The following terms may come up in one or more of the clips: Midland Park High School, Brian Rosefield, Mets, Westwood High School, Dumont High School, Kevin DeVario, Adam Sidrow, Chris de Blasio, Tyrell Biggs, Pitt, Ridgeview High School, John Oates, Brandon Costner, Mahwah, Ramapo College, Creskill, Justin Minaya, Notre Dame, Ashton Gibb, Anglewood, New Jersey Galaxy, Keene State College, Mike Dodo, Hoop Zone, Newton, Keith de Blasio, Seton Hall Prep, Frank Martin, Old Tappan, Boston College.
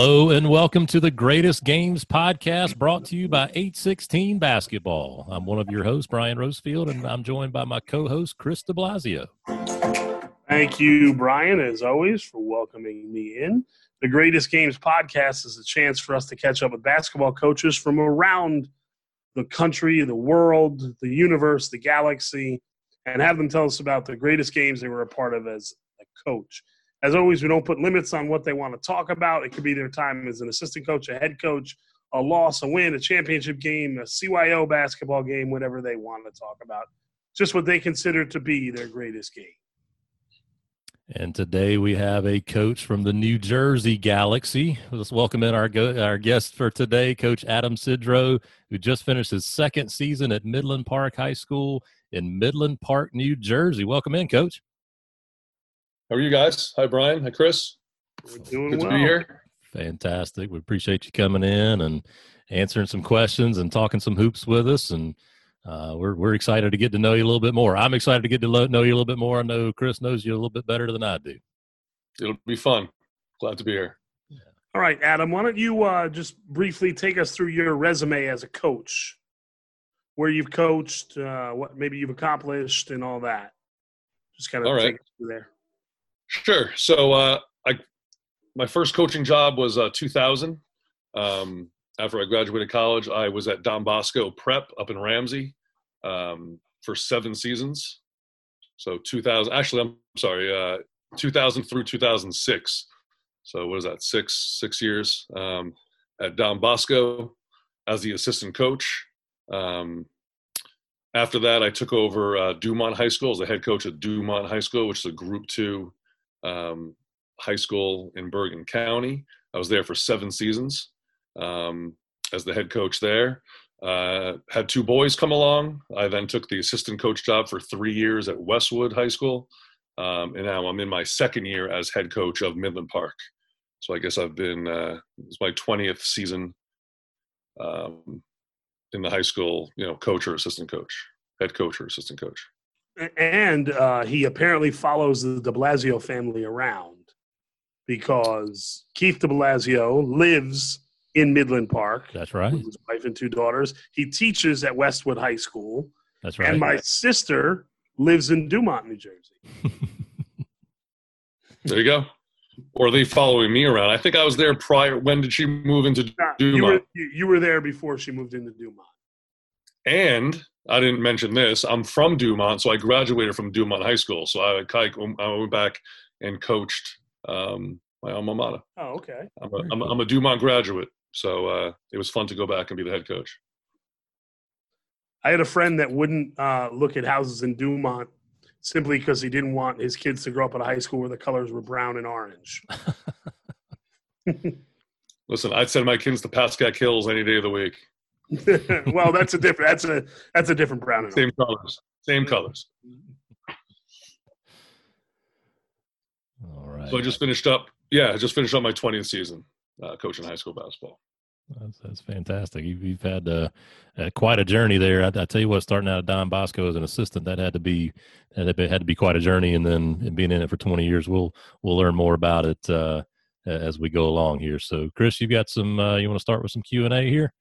Hello and welcome to the Greatest Games Podcast, brought to you by 816 Basketball. I'm one of your hosts, Brian Rosefield, and I'm joined by my co-host, Chris de Blasio. Thank you, Brian, as always, for welcoming me in. The Greatest Games Podcast is a chance for us to catch up with basketball coaches from around the country, the world, the universe, the galaxy, and have them tell us about the greatest games they were a part of as a coach. As always, we don't put limits on what they want to talk about. It could be their time as an assistant coach, a head coach, a loss, a win, a championship game, a CYO basketball game, whatever they want to talk about. Just what they consider to be their greatest game. And today we have a coach from the New Jersey Galaxy. Let's welcome in our guest for today, Coach Adam Sidrow, who just finished his second season at Midland Park High School in Midland Park, New Jersey. Welcome in, Coach. How are you guys? Hi, Brian. Hi, Chris. We're doing well. Good to be here. Fantastic. We appreciate you coming in and answering some questions and talking some hoops with us. And we're excited to get to know you a little bit more. I'm excited to get to know you a little bit more. I know Chris knows you a little bit better than I do. It'll be fun. Glad to be here. Yeah. All right, Adam, why don't you just briefly take us through your resume as a coach, where you've coached, what maybe you've accomplished and all that. Just kind of take us through there. Sure. So my first coaching job was 2000. After I graduated college, I was at Don Bosco Prep up in Ramsey for 7 seasons. So 2000 through 2006. So what is that, six years at Don Bosco as the assistant coach. After that, I took over Dumont High School as the head coach at Dumont High School, which is a Group 2 high school in Bergen County. I was there for 7 seasons as the head coach there. Had 2 boys come along. I then took the assistant coach job for 3 years at Westwood High School. And now I'm in my 2nd year as head coach of Midland Park. So I guess I've been, it's my 20th season in the high school, coach or assistant coach, head coach or assistant coach. And he apparently follows the de Blasio family around, because Keith de Blasio lives in Midland Park. That's right. With his wife and 2 daughters. He teaches at Westwood High School. That's right. And my sister lives in Dumont, New Jersey. There you go. Or are they following me around? I think I was there prior. When did she move into Dumont? You were there before she moved into Dumont. And I didn't mention this. I'm from Dumont, so I graduated from Dumont High School. So I went back and coached my alma mater. Oh, okay. I'm a Dumont graduate, so it was fun to go back and be the head coach. I had a friend that wouldn't look at houses in Dumont simply because he didn't want his kids to grow up at a high school where the colors were brown and orange. Listen, I'd send my kids to Pascack Hills any day of the week. Well, that's a different brown and same orange. Same colors. All right. So I just finished up my 20th season coaching high school basketball. That's fantastic. You've had quite a journey there. I tell you what, starting out at Don Bosco as an assistant, that had to be quite a journey, and then being in it for 20 years, we'll learn more about it as we go along here. So, Chris, you've got some. You want to start with some Q&A here?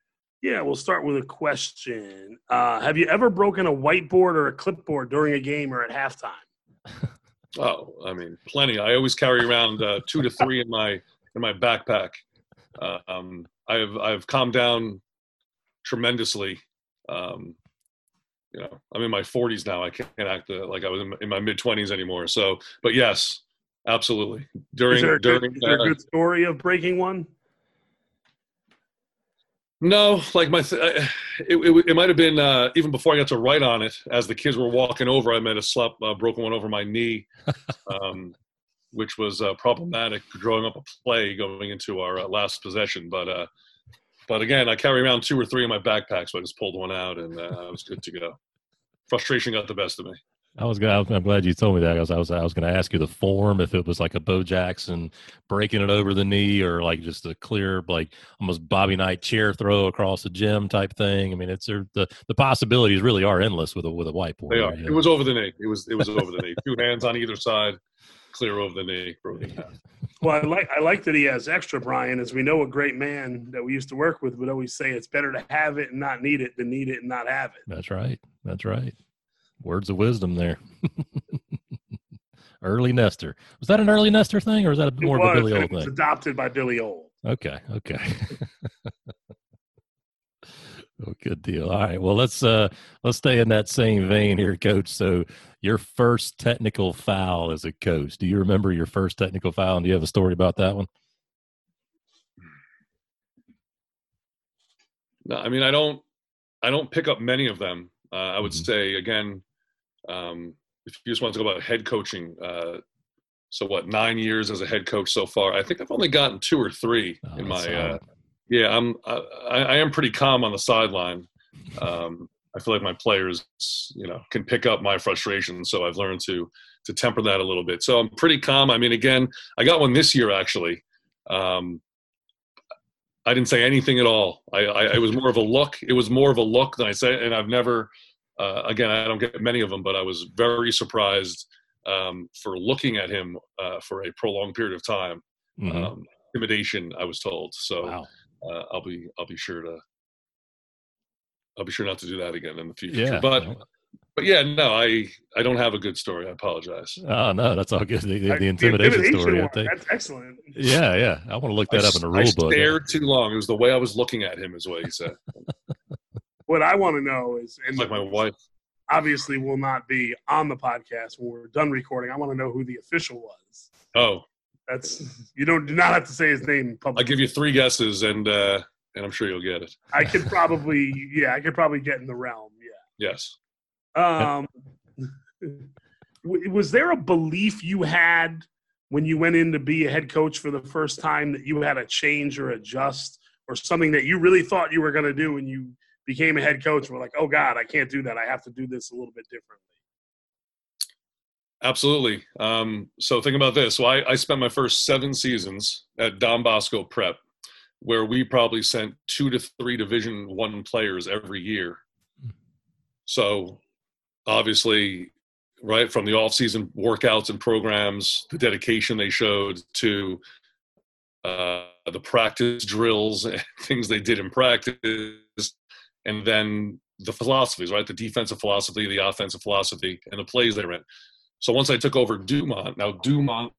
Yeah, we'll start with a question. Have you ever broken a whiteboard or a clipboard during a game or at halftime? Oh, I mean, plenty. I always carry around 2 to 3 in my backpack. I've calmed down tremendously. I'm in my 40s now. I can't act like I was in my mid-20s anymore. So, but yes, absolutely. Is there a good story of breaking one? No, like it might have been even before I got to write on it. As the kids were walking over, I might have broken one over my knee, which was problematic drawing up a play going into our last possession. But again, I carry around 2 or 3 in my backpack, so I just pulled one out and I was good to go. Frustration got the best of me. I'm glad you told me that, because I was going to ask you the form, if it was like a Bo Jackson breaking it over the knee, or like just a clear, like almost Bobby Knight chair throw across the gym type thing. I mean, it's the possibilities really are endless with a whiteboard. They are. Right? It was over the knee. It was over the knee. 2 hands on either side. clear over the knee. Well, I like that he has extra, Brian. As we know, a great man that we used to work with would always say, it's better to have it and not need it than need it and not have it. That's right. That's right. Words of wisdom there. Early nester. Was that an early nester thing, or was that more of a Billy Old thing? It was adopted by Billy Old. Okay. Oh, good deal. All right. Well, let's stay in that same vein here, Coach. So your first technical foul as a coach, do you remember your first technical foul, and do you have a story about that one? No, I mean, I don't pick up many of them. I would say, again, if you just want to talk about head coaching, 9 years as a head coach so far. I think I've only gotten 2 or 3 in my I am pretty calm on the sideline. I feel like my players, can pick up my frustration, so I've learned to temper that a little bit. So I'm pretty calm. I mean, again, I got one this year actually. I didn't say anything at all. It was more of a look. It was more of a look than I said, and I've never. Again, I don't get many of them, but I was very surprised for looking at him for a prolonged period of time. Mm-hmm. Intimidation, I was told. So wow. I'll be sure not to do that again in the future. Yeah. But yeah, no, I don't have a good story. I apologize. Oh no, that's all good. The intimidation story. One, I think. That's excellent. Yeah. I want to look that up in the rule book. I stared too long. It was the way I was looking at him, is what he said. What I want to know is, and like my wife obviously will not be on the podcast when we're done recording. I want to know who the official was. Oh, you do not have to say his name publicly. I'll give you 3 guesses, and I'm sure you'll get it. I could probably get in the realm. Yeah. Yes. Was there a belief you had when you went in to be a head coach for the first time that you had to change or adjust, or something that you really thought you were going to do and you became a head coach, we're like, oh God, I can't do that. I have to do this a little bit differently. Absolutely. So think about this. So I spent my first 7 seasons at Don Bosco Prep, where we probably sent 2 to 3 Division I players every year. So obviously, right from the off-season workouts and programs, the dedication they showed to the practice drills and things they did in practice. And then the philosophies, right? The defensive philosophy, the offensive philosophy, and the plays they ran. So once I took over Dumont, now Dumont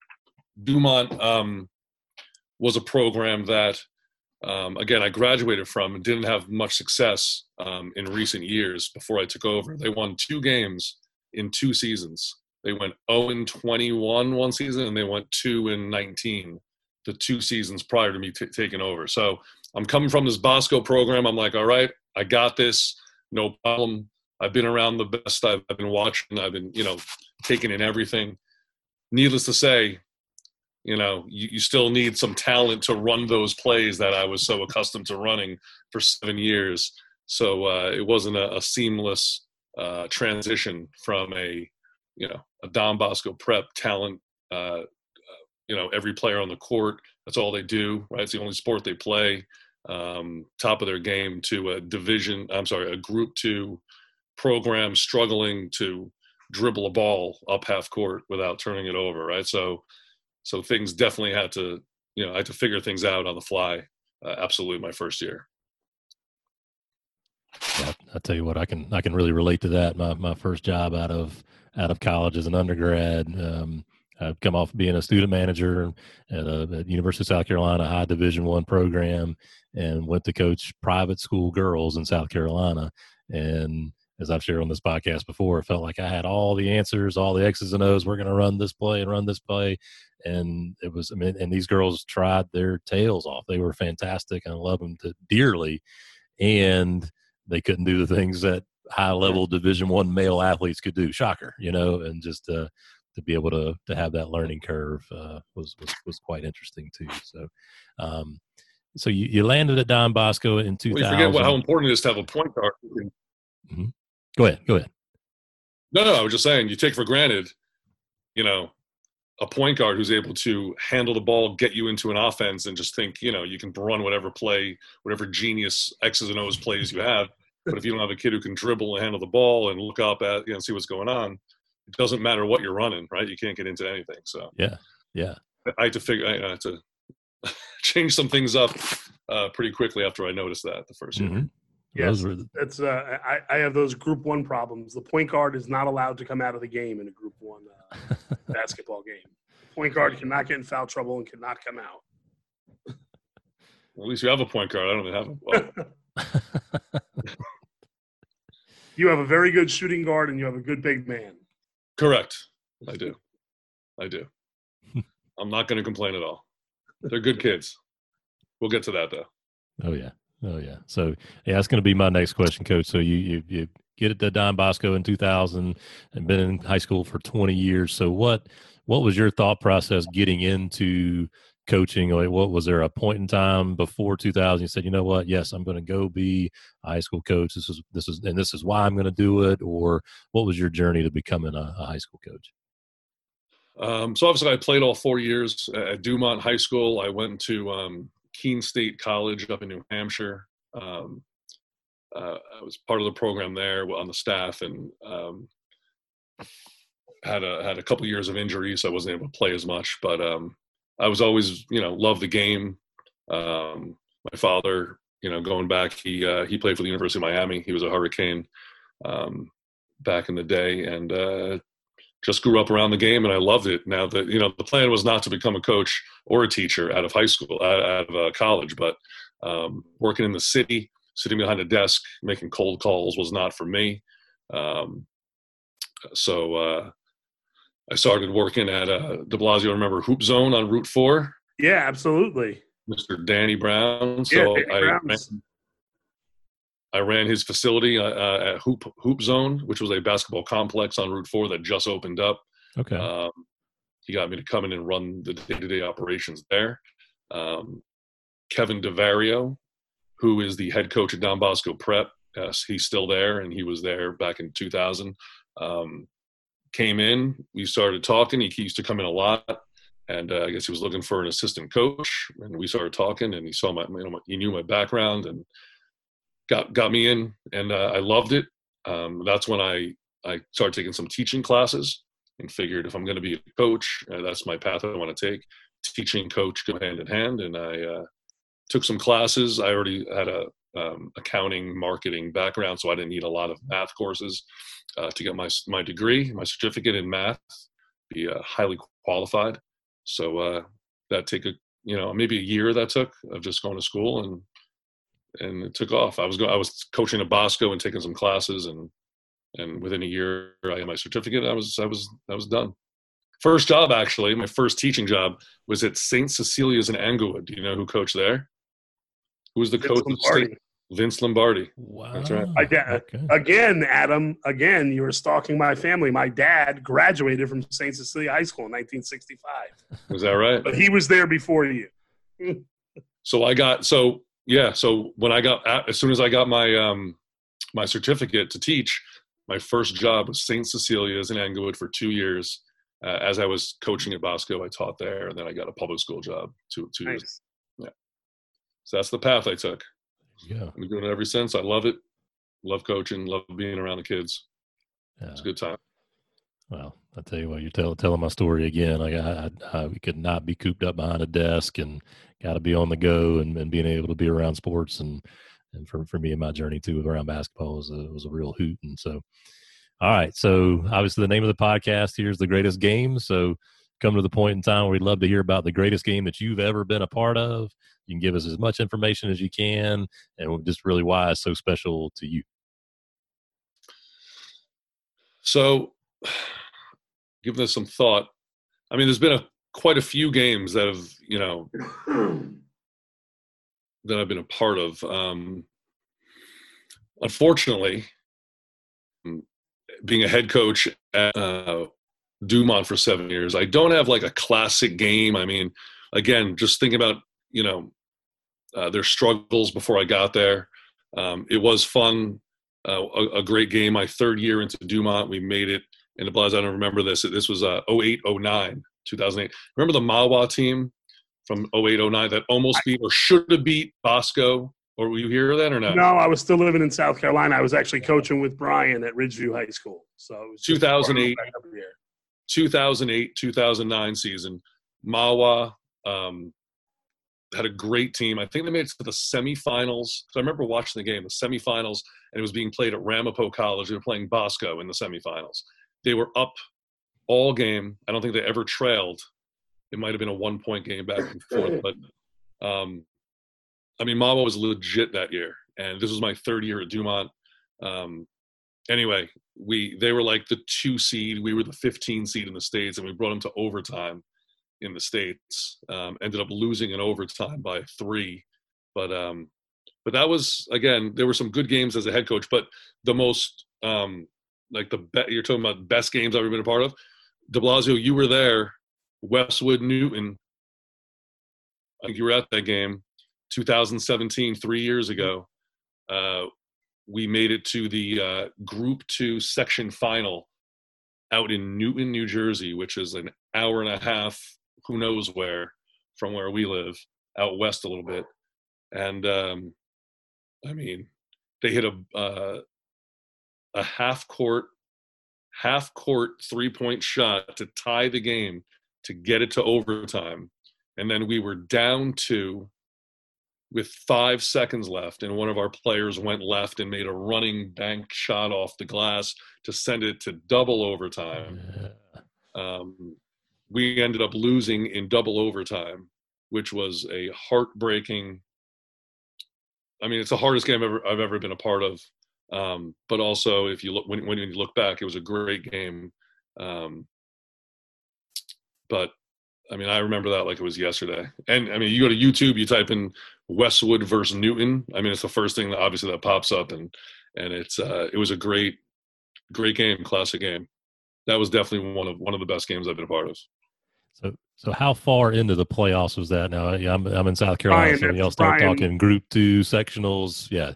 was a program that, again, I graduated from and didn't have much success in recent years before I took over. They won 2 games in 2 seasons. They went 0-21 one season, and they went 2-19 the 2 seasons prior to me taking over. So I'm coming from this Bosco program. I'm like, all right, I got this, no problem. I've been around the best. I've been watching. I've been, taking in everything. Needless to say, you still need some talent to run those plays that I was so accustomed to running for 7 years. So it wasn't a seamless transition from a Don Bosco Prep talent, every player on the court, that's all they do, right? It's the only sport they play. Top of their game to a Group 2 program struggling to dribble a ball up half court without turning it over, right? So things definitely had to, I had to figure things out on the fly. Absolutely, my first year. Yeah, I'll tell you what, I can really relate to that. My first job out of college as an undergrad. I've come off being a student manager at University of South Carolina, a high Division I program, and went to coach private school girls in South Carolina. And as I've shared on this podcast before, it felt like I had all the answers, all the X's and O's. We're going to run this play. And it was, and these girls tried their tails off. They were fantastic, and I love them dearly. And they couldn't do the things that high-level Division I male athletes could do. Shocker, and just to be able to have that learning curve was quite interesting too. So, so you landed at Don Bosco in 2000. We forget how important it is to have a point guard. Mm-hmm. Go ahead. No, I was just saying, you take for granted, a point guard who's able to handle the ball, get you into an offense, and just think, you can run whatever play, whatever genius X's and O's plays you have. But if you don't have a kid who can dribble and handle the ball and look up at see what's going on, it doesn't matter what you're running, right? You can't get into anything. So yeah. I had to change some things up pretty quickly after I noticed that the first year. Yes, that's I have those Group One problems. The point guard is not allowed to come out of the game in a Group One basketball game. The point guard cannot get in foul trouble and cannot come out. Well, at least you have a point guard. I don't even have one. You have a very good shooting guard, and you have a good big man. Correct. I do. I'm not going to complain at all. They're good kids. We'll get to that, though. Oh, yeah. So, yeah, that's going to be my next question, Coach. So you get to Don Bosco in 2000 and been in high school for 20 years. So what was your thought process getting into coaching? Like, what was there a point in time before 2000 you said, you know what, yes, I'm going to go be a high school coach. This is why I'm going to do it. Or what was your journey to becoming a high school coach? So obviously I played all 4 years at Dumont High School. I went to Keene State College up in New Hampshire. I was part of the program there on the staff, and had a couple years of injuries, so I wasn't able to play as much. But I was always, loved the game. My father, going back, he played for the University of Miami. He was a Hurricane back in the day, and just grew up around the game, and I loved it. Now that, the plan was not to become a coach or a teacher out of high school, out of college, but working in the city, sitting behind a desk, making cold calls was not for me. So I started working at de Blasio, remember Hoop Zone on Route 4? Yeah, absolutely. Mr. Danny Brown. So yeah, I ran his facility at Hoop Zone, which was a basketball complex on Route 4 that just opened up. Okay. He got me to come in and run the day-to-day operations there. Kevin DeVario, who is the head coach at Don Bosco Prep, he's still there, and he was there back in 2000. Came in, we started talking. He used to come in a lot, and I guess he was looking for an assistant coach. And we started talking, and he saw he knew my background, and got me in, and I loved it. That's when I started taking some teaching classes and figured if I'm going to be a coach, that's my path I want to take. Teaching, coach go hand in hand, and I took some classes. I already had a accounting, marketing background, so I didn't need a lot of math courses to get my degree, my certificate in math, be highly qualified. So that took maybe a year that took of just going to school, and it took off. I was coaching at Bosco and taking some classes, and within a year I had my certificate. I was done. First job, actually, my first teaching job was at St. Cecilia's in Anglewood. Do you know who coached there? Who was the coach? Vince Lombardi. Wow. That's right. Okay. Again, Adam, you were stalking my family. My dad graduated from St. Cecilia High School in 1965. Was that right? But he was there before you. So when I got, as soon as I got my my certificate to teach, my first job was St. Cecilia's in Anglewood for 2 years. As I was coaching at Bosco, I taught there, and then I got a public school job two nice. Years. Yeah. So that's the path I took. Yeah. I've been doing it ever since. I love it. Love coaching. Love being around the kids. Yeah. It's a good time. Well, I tell you what, you're telling my story again. Like I could not be cooped up behind a desk, and got to be on the go, and being able to be around sports, and for me and my journey too around basketball was a real hoot. And so, all right. So obviously the name of the podcast here is The Greatest Games. So come to the point in time where we'd love to hear about the greatest game that you've ever been a part of. You can give us as much information as you can, and just really why it's so special to you. So give this some thought. I mean, there's been quite a few games that have, that I've been a part of. Unfortunately, being a head coach at Dumont for 7 years, I don't have like a classic game. I mean, again, just thinking about, their struggles before I got there. It was fun, a great game. My third year into Dumont, we made it. And the Blas, I don't remember this. This was 08-09, 2008. Remember the Mahwah team from 08-09 that almost beat or should have beat Bosco? Or were you here then or not? No, I was still living in South Carolina. I was actually coaching with Brian at Ridgeview High School. So it was 2008. 2008-2009 season, Mahwah had a great team. I think they made it to the semifinals. So I remember watching the game, the semifinals, and it was being played at Ramapo College. They were playing Bosco in the semifinals. They were up all game. I don't think they ever trailed. It might have been a one-point game back and forth. But, I mean, Mahwah was legit that year. And this was my third year at Dumont. Anyway, they were like the 2 seed. We were the 15 seed in the States, and we brought them to overtime in the States. Ended up losing in overtime by 3. But that was, again, there were some good games as a head coach, but the most, you're talking about best games I've ever been a part of. De Blasio, you were there. Westwood, Newton, I think you were at that game. 2017, 3 years ago, we made it to the Group 2 section final out in Newton, New Jersey, which is an hour and a half, who knows where, from where we live, out west a little bit. And, I mean, they hit a half-court three-point shot to tie the game, to get it to overtime. And then we were down 2 with 5 seconds left, and one of our players went left and made a running bank shot off the glass to send it to double overtime. We ended up losing in double overtime, which was a heartbreaking – I mean, it's the hardest game I've ever been a part of. But also, if you look when you look back, it was a great game. But, I mean, I remember that like it was yesterday. And, I mean, you go to YouTube, you type in Westwood versus Newton. I mean, it's the first thing that obviously that pops up, and it's it was a great game, classic game. That was definitely one of the best games I've been a part of. So how far into the playoffs was that? Now, I'm in South Carolina, so y'all start talking Group 2 sectionals. Yeah,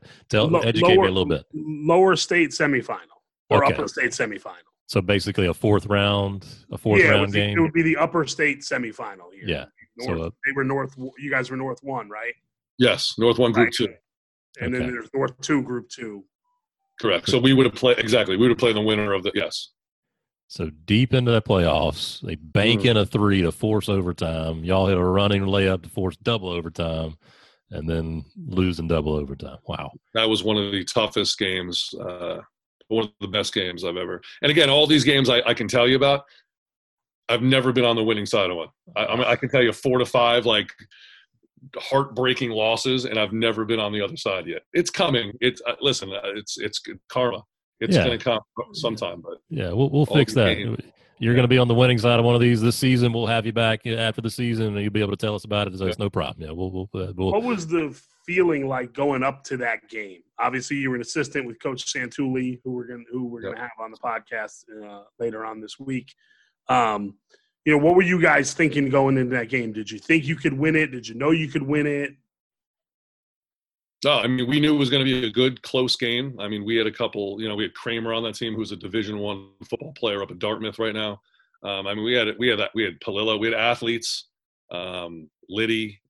educate me a little bit. Lower state semifinal or upper state semifinal. So basically a fourth round game. It would be the upper state semifinal here. Yeah. You guys were North 1, right? Yes, North 1 Group 2. And then there's North 2 Group 2. Correct. So we would have played the winner of the yes. So deep into the playoffs, they bank in a 3 to force overtime. Y'all hit a running layup to force double overtime and then lose in double overtime. Wow. That was one of the toughest games one of the best games I've ever. And again, all these games I can tell you about, I've never been on the winning side of one. I can tell you 4 to 5, like heartbreaking losses, and I've never been on the other side yet. It's coming. It's karma. It's going to come sometime. But yeah, we'll fix that. You're going to be on the winning side of one of these this season. We'll have you back after the season, and you'll be able to tell us about it. So it's no problem. Yeah, we'll. What was the feeling like going up to that game? Obviously, you were an assistant with Coach Santulli, who we're going to have on the podcast later on this week. What were you guys thinking going into that game? Did you think you could win it? Did you know you could win it? No, I mean, we knew it was going to be a good, close game. I mean, we had a couple. You know, we had Kramer on that team, who's a Division I football player up at Dartmouth right now. I mean, we had Palillo, we had athletes, Liddy.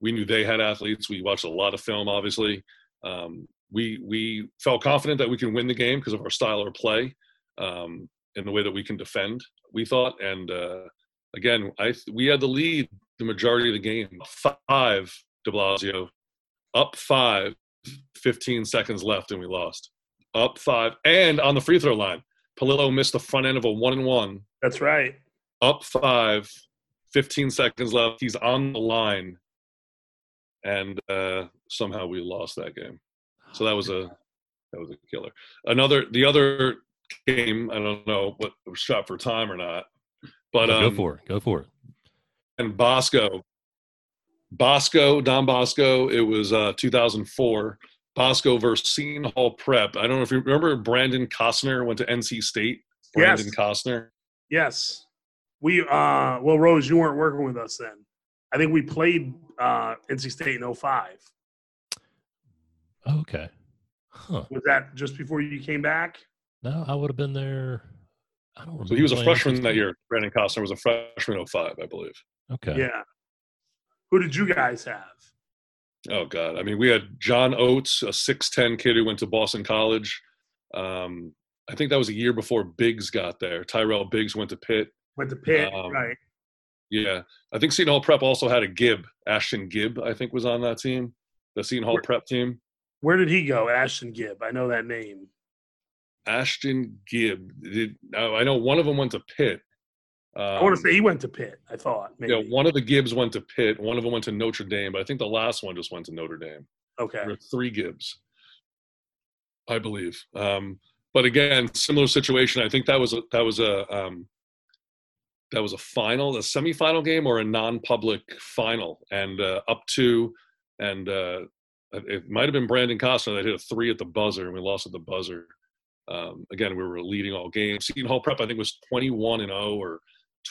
We knew they had athletes. We watched a lot of film, obviously. We felt confident that we can win the game because of our style of play and the way that we can defend. We thought, and again, we had the lead the majority of the game. 5, de Blasio. Up 5, 15 seconds left, and we lost. Up 5, and on the free throw line, Palillo missed the front end of a 1-and-1. That's right. Up 5, 15 seconds left. He's on the line, and somehow we lost that game. So that was a killer. The other game, I don't know what shot for time or not, but go for it. And Bosco, Don Bosco, it was 2004, Bosco versus Seton Hall Prep. I don't know if you remember Brandon Costner went to NC State. Brandon Costner. Yes. We Rose, you weren't working with us then. I think we played NC State in 05. Okay. Huh. Was that just before you came back? No, I would have been there. I don't remember. So he was a freshman that year. Brandon Costner was a freshman in 05, I believe. Okay. Yeah. Who did you guys have? Oh, God. I mean, we had John Oates, a 6'10 kid who went to Boston College. I think that was a year before Biggs got there. Tyrell Biggs went to Pitt. Right. Yeah. I think Seton Hall Prep also had a Gibb. Ashton Gibb, I think, was on that team, the Seton Hall Prep team. Where did he go, Ashton Gibb? I know that name. Ashton Gibb. I know one of them went to Pitt. I want to say he went to Pitt, I thought. Maybe. Yeah, one of the Gibbs went to Pitt. One of them went to Notre Dame, but I think the last one just went to Notre Dame. Okay. There were three Gibbs, I believe. But again, similar situation. I think that was a final, a semifinal game or a non-public final, and up two, and it might have been Brandon Costner that hit a three at the buzzer, and we lost at the buzzer. Again, we were leading all games. Seton Hall Prep, I think, was 21-0 or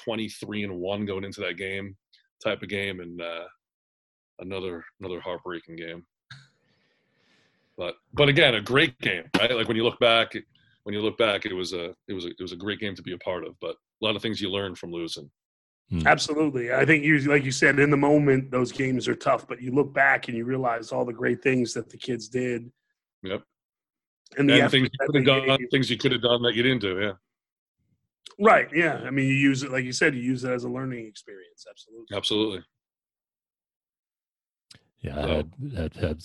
23-1 going into that game, type of game, and another heartbreaking game. But again, a great game, right? Like when you look back, it was a great game to be a part of. But a lot of things you learn from losing. Absolutely. I think, like you said, in the moment, those games are tough. But you look back and you realize all the great things that the kids did. Yep. And things you could have done, things you could have done that you didn't do, yeah. Right, yeah. I mean, you use it, like you said, you use it as a learning experience. Absolutely. Absolutely. Yeah, I've had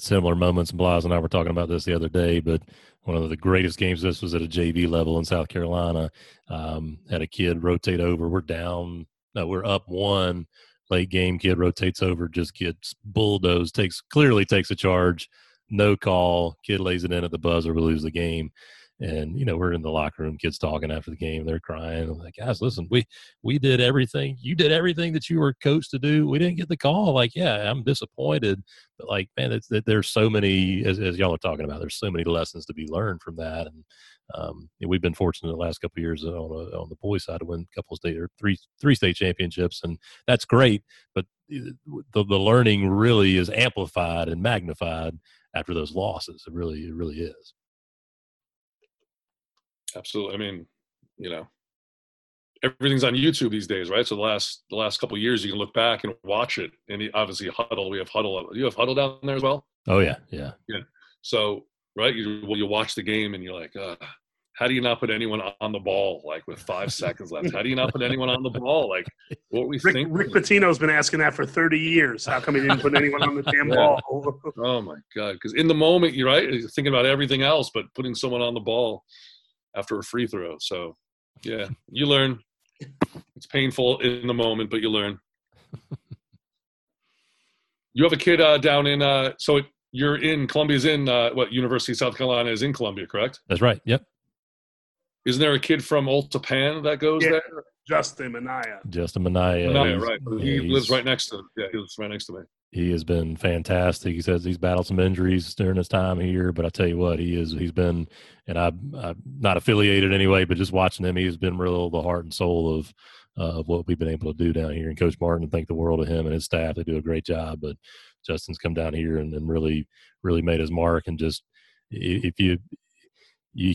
similar moments. Blas and I were talking about this the other day, but one of the greatest games, this was at a JV level in South Carolina, had a kid rotate over. We're up one, late game, kid rotates over, just gets bulldozed, clearly takes a charge, no call, kid lays it in at the buzzer, we lose the game. And, we're in the locker room, kids talking after the game, they're crying. I'm like, guys, listen, we did everything. You did everything that you were coached to do. We didn't get the call. Like, yeah, I'm disappointed. But, like, man, there's so many, as y'all are talking about, there's so many lessons to be learned from that. And we've been fortunate the last couple of years on the boys' side to win a couple of state or three state championships, and that's great. But the learning really is amplified and magnified after those losses. It really is. Absolutely. I mean, everything's on YouTube these days, right? So the last couple of years, you can look back and watch it. And obviously, Huddle. We have Huddle. You have Huddle down there as well. Oh yeah. So right, you watch the game and you're like, how do you not put anyone on the ball? Like with 5 seconds left, how do you not put anyone on the ball? Like what we think. Rick Pitino's been asking that for 30 years. How come he didn't put anyone on the damn ball? Oh my God! Because in the moment, you're thinking about everything else, but putting someone on the ball after a free throw. So, yeah, you learn. It's painful in the moment, but you learn. You have a kid down in Columbia's in University of South Carolina is in Columbia, correct? That's right, yep. Isn't there a kid from Old Tappan that goes there? Justin Minaya. Right. He lives right next to him. Yeah, he lives right next to me. He has been fantastic. He says he's battled some injuries during his time here, but I tell you what, he's been, and I'm not affiliated anyway, but just watching him, he's been real the heart and soul of what we've been able to do down here. And Coach Martin, thank the world of him and his staff. They do a great job, but Justin's come down here and really, really made his mark. And just if you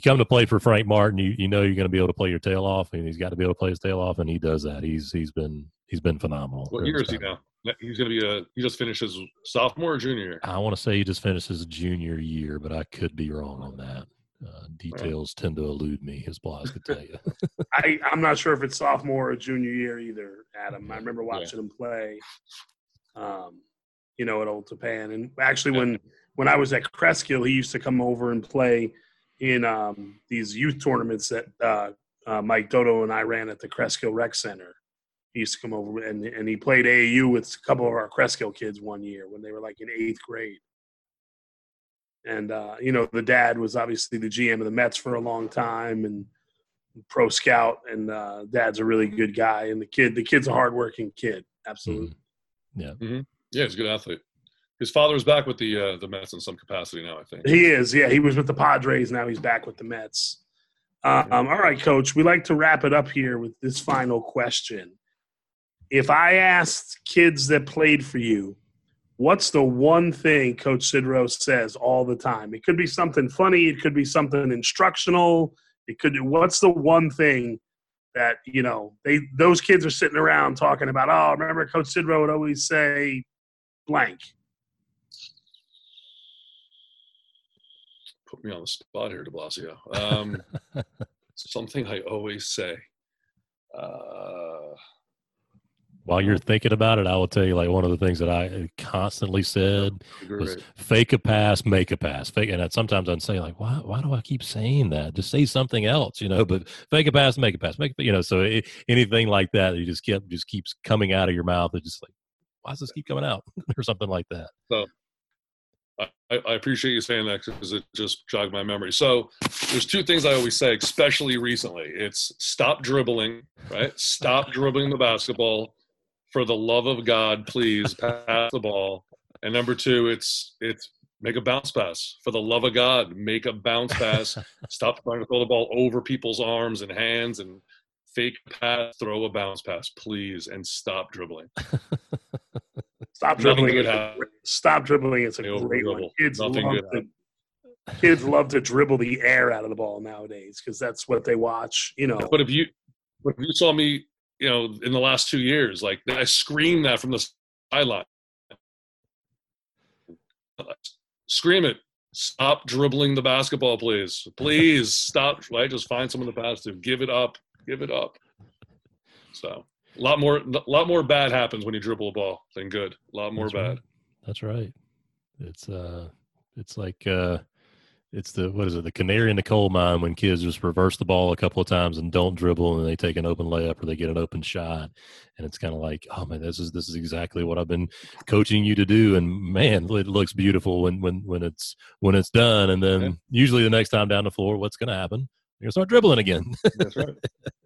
come to play for Frank Martin, you're going to be able to play your tail off, and he's got to be able to play his tail off, and he does that. He's been phenomenal. What year is he now? He's going to be he just finished his sophomore or junior year? I want to say he just finished his junior year, but I could be wrong on that. Details tend to elude me, as Blas could tell you. I'm not sure if it's sophomore or junior year either, Adam. I remember watching him play, at Old Tappan. And actually when I was at Creskill, he used to come over and play in these youth tournaments that Mike Dodo and I ran at the Creskill Rec Center. He used to come over, and he played AAU with a couple of our Creskill kids one year when they were like in 8th grade. And, the dad was obviously the GM of the Mets for a long time and pro scout, and dad's a really good guy. And the kid's a hardworking kid. Absolutely. Mm-hmm. Yeah. Mm-hmm. Yeah, he's a good athlete. His father is back with the Mets in some capacity now, I think. He is, yeah. He was with the Padres. Now he's back with the Mets. All right, Coach, we like to wrap it up here with this final question. If I asked kids that played for you, what's the one thing Coach Sidrow says all the time? It could be something funny. It could be something instructional. What's the one thing that, those kids are sitting around talking about, oh, remember Coach Sidrow would always say blank. put me on the spot here, de Blasio. Something I always say. While you're thinking about it, I will tell you, like, one of the things that I constantly said was fake a pass, make a pass. And sometimes I'd say, like, why do I keep saying that? Just say something else, you know, but fake a pass, make a pass, you know, so anything like that, you just keeps coming out of your mouth. It's just like, why does this keep coming out? Or something like that. So I appreciate you saying that because it just jogged my memory. So there's two things I always say, especially recently. It's stop dribbling, right? Stop dribbling the basketball. For the love of God, please pass the ball. And number two, it's make a bounce pass. For the love of God, make a bounce pass. Stop trying to throw the ball over people's arms and hands and fake pass, throw a bounce pass, please, and stop dribbling. Stop dribbling. Stop dribbling. It's a great one. Kids love to dribble the air out of the ball nowadays because that's what they watch, you know. But if you saw me, you know, in the last 2 years, like, I screamed that from the sideline. Scream it. Stop dribbling the basketball, please. Please stop. Right? Just find someone to pass to. Give it up. Give it up. So a lot more bad happens when you dribble a ball than good. A lot more bad. That's right. It's like, it's the, what is it, the canary in the coal mine when kids just reverse the ball a couple of times and don't dribble and they take an open layup or they get an open shot. And it's kind of like, oh, man, this is exactly what I've been coaching you to do. And, man, it looks beautiful when it's done. And then usually the next time down the floor, what's going to happen? You're going to start dribbling again. That's right.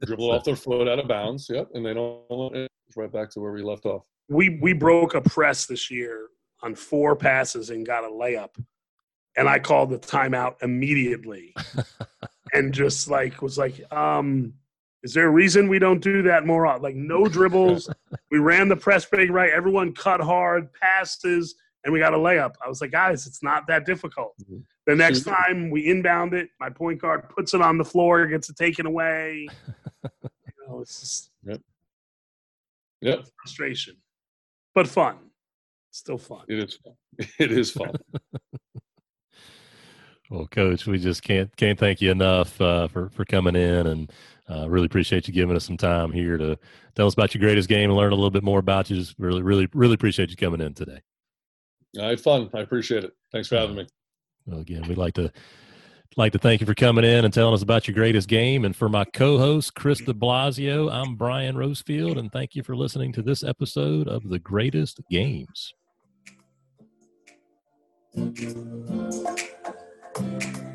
Dribble off their foot out of bounds. Yep. And they don't – it's right back to where we left off. We broke a press this year on 4 passes and got a layup. And I called the timeout immediately and just, like, was like, is there a reason we don't do that more? Like, no dribbles. We ran the press break right. Everyone cut hard, passes, and we got a layup. I was like, guys, it's not that difficult. The next time we inbound it, my point guard puts it on the floor, gets it taken away. You know, it's just frustration. But fun. Still fun. It is fun. It is fun. Well, Coach, we just can't thank you enough for coming in, and really appreciate you giving us some time here to tell us about your greatest game and learn a little bit more about you. Just really, really, really appreciate you coming in today. I had fun. I appreciate it. Thanks for having me. Well, again, we'd like to thank you for coming in and telling us about your greatest game. And for my co-host, Chris de Blasio, I'm Brian Rosefield, and thank you for listening to this episode of The Greatest Games. Thank you.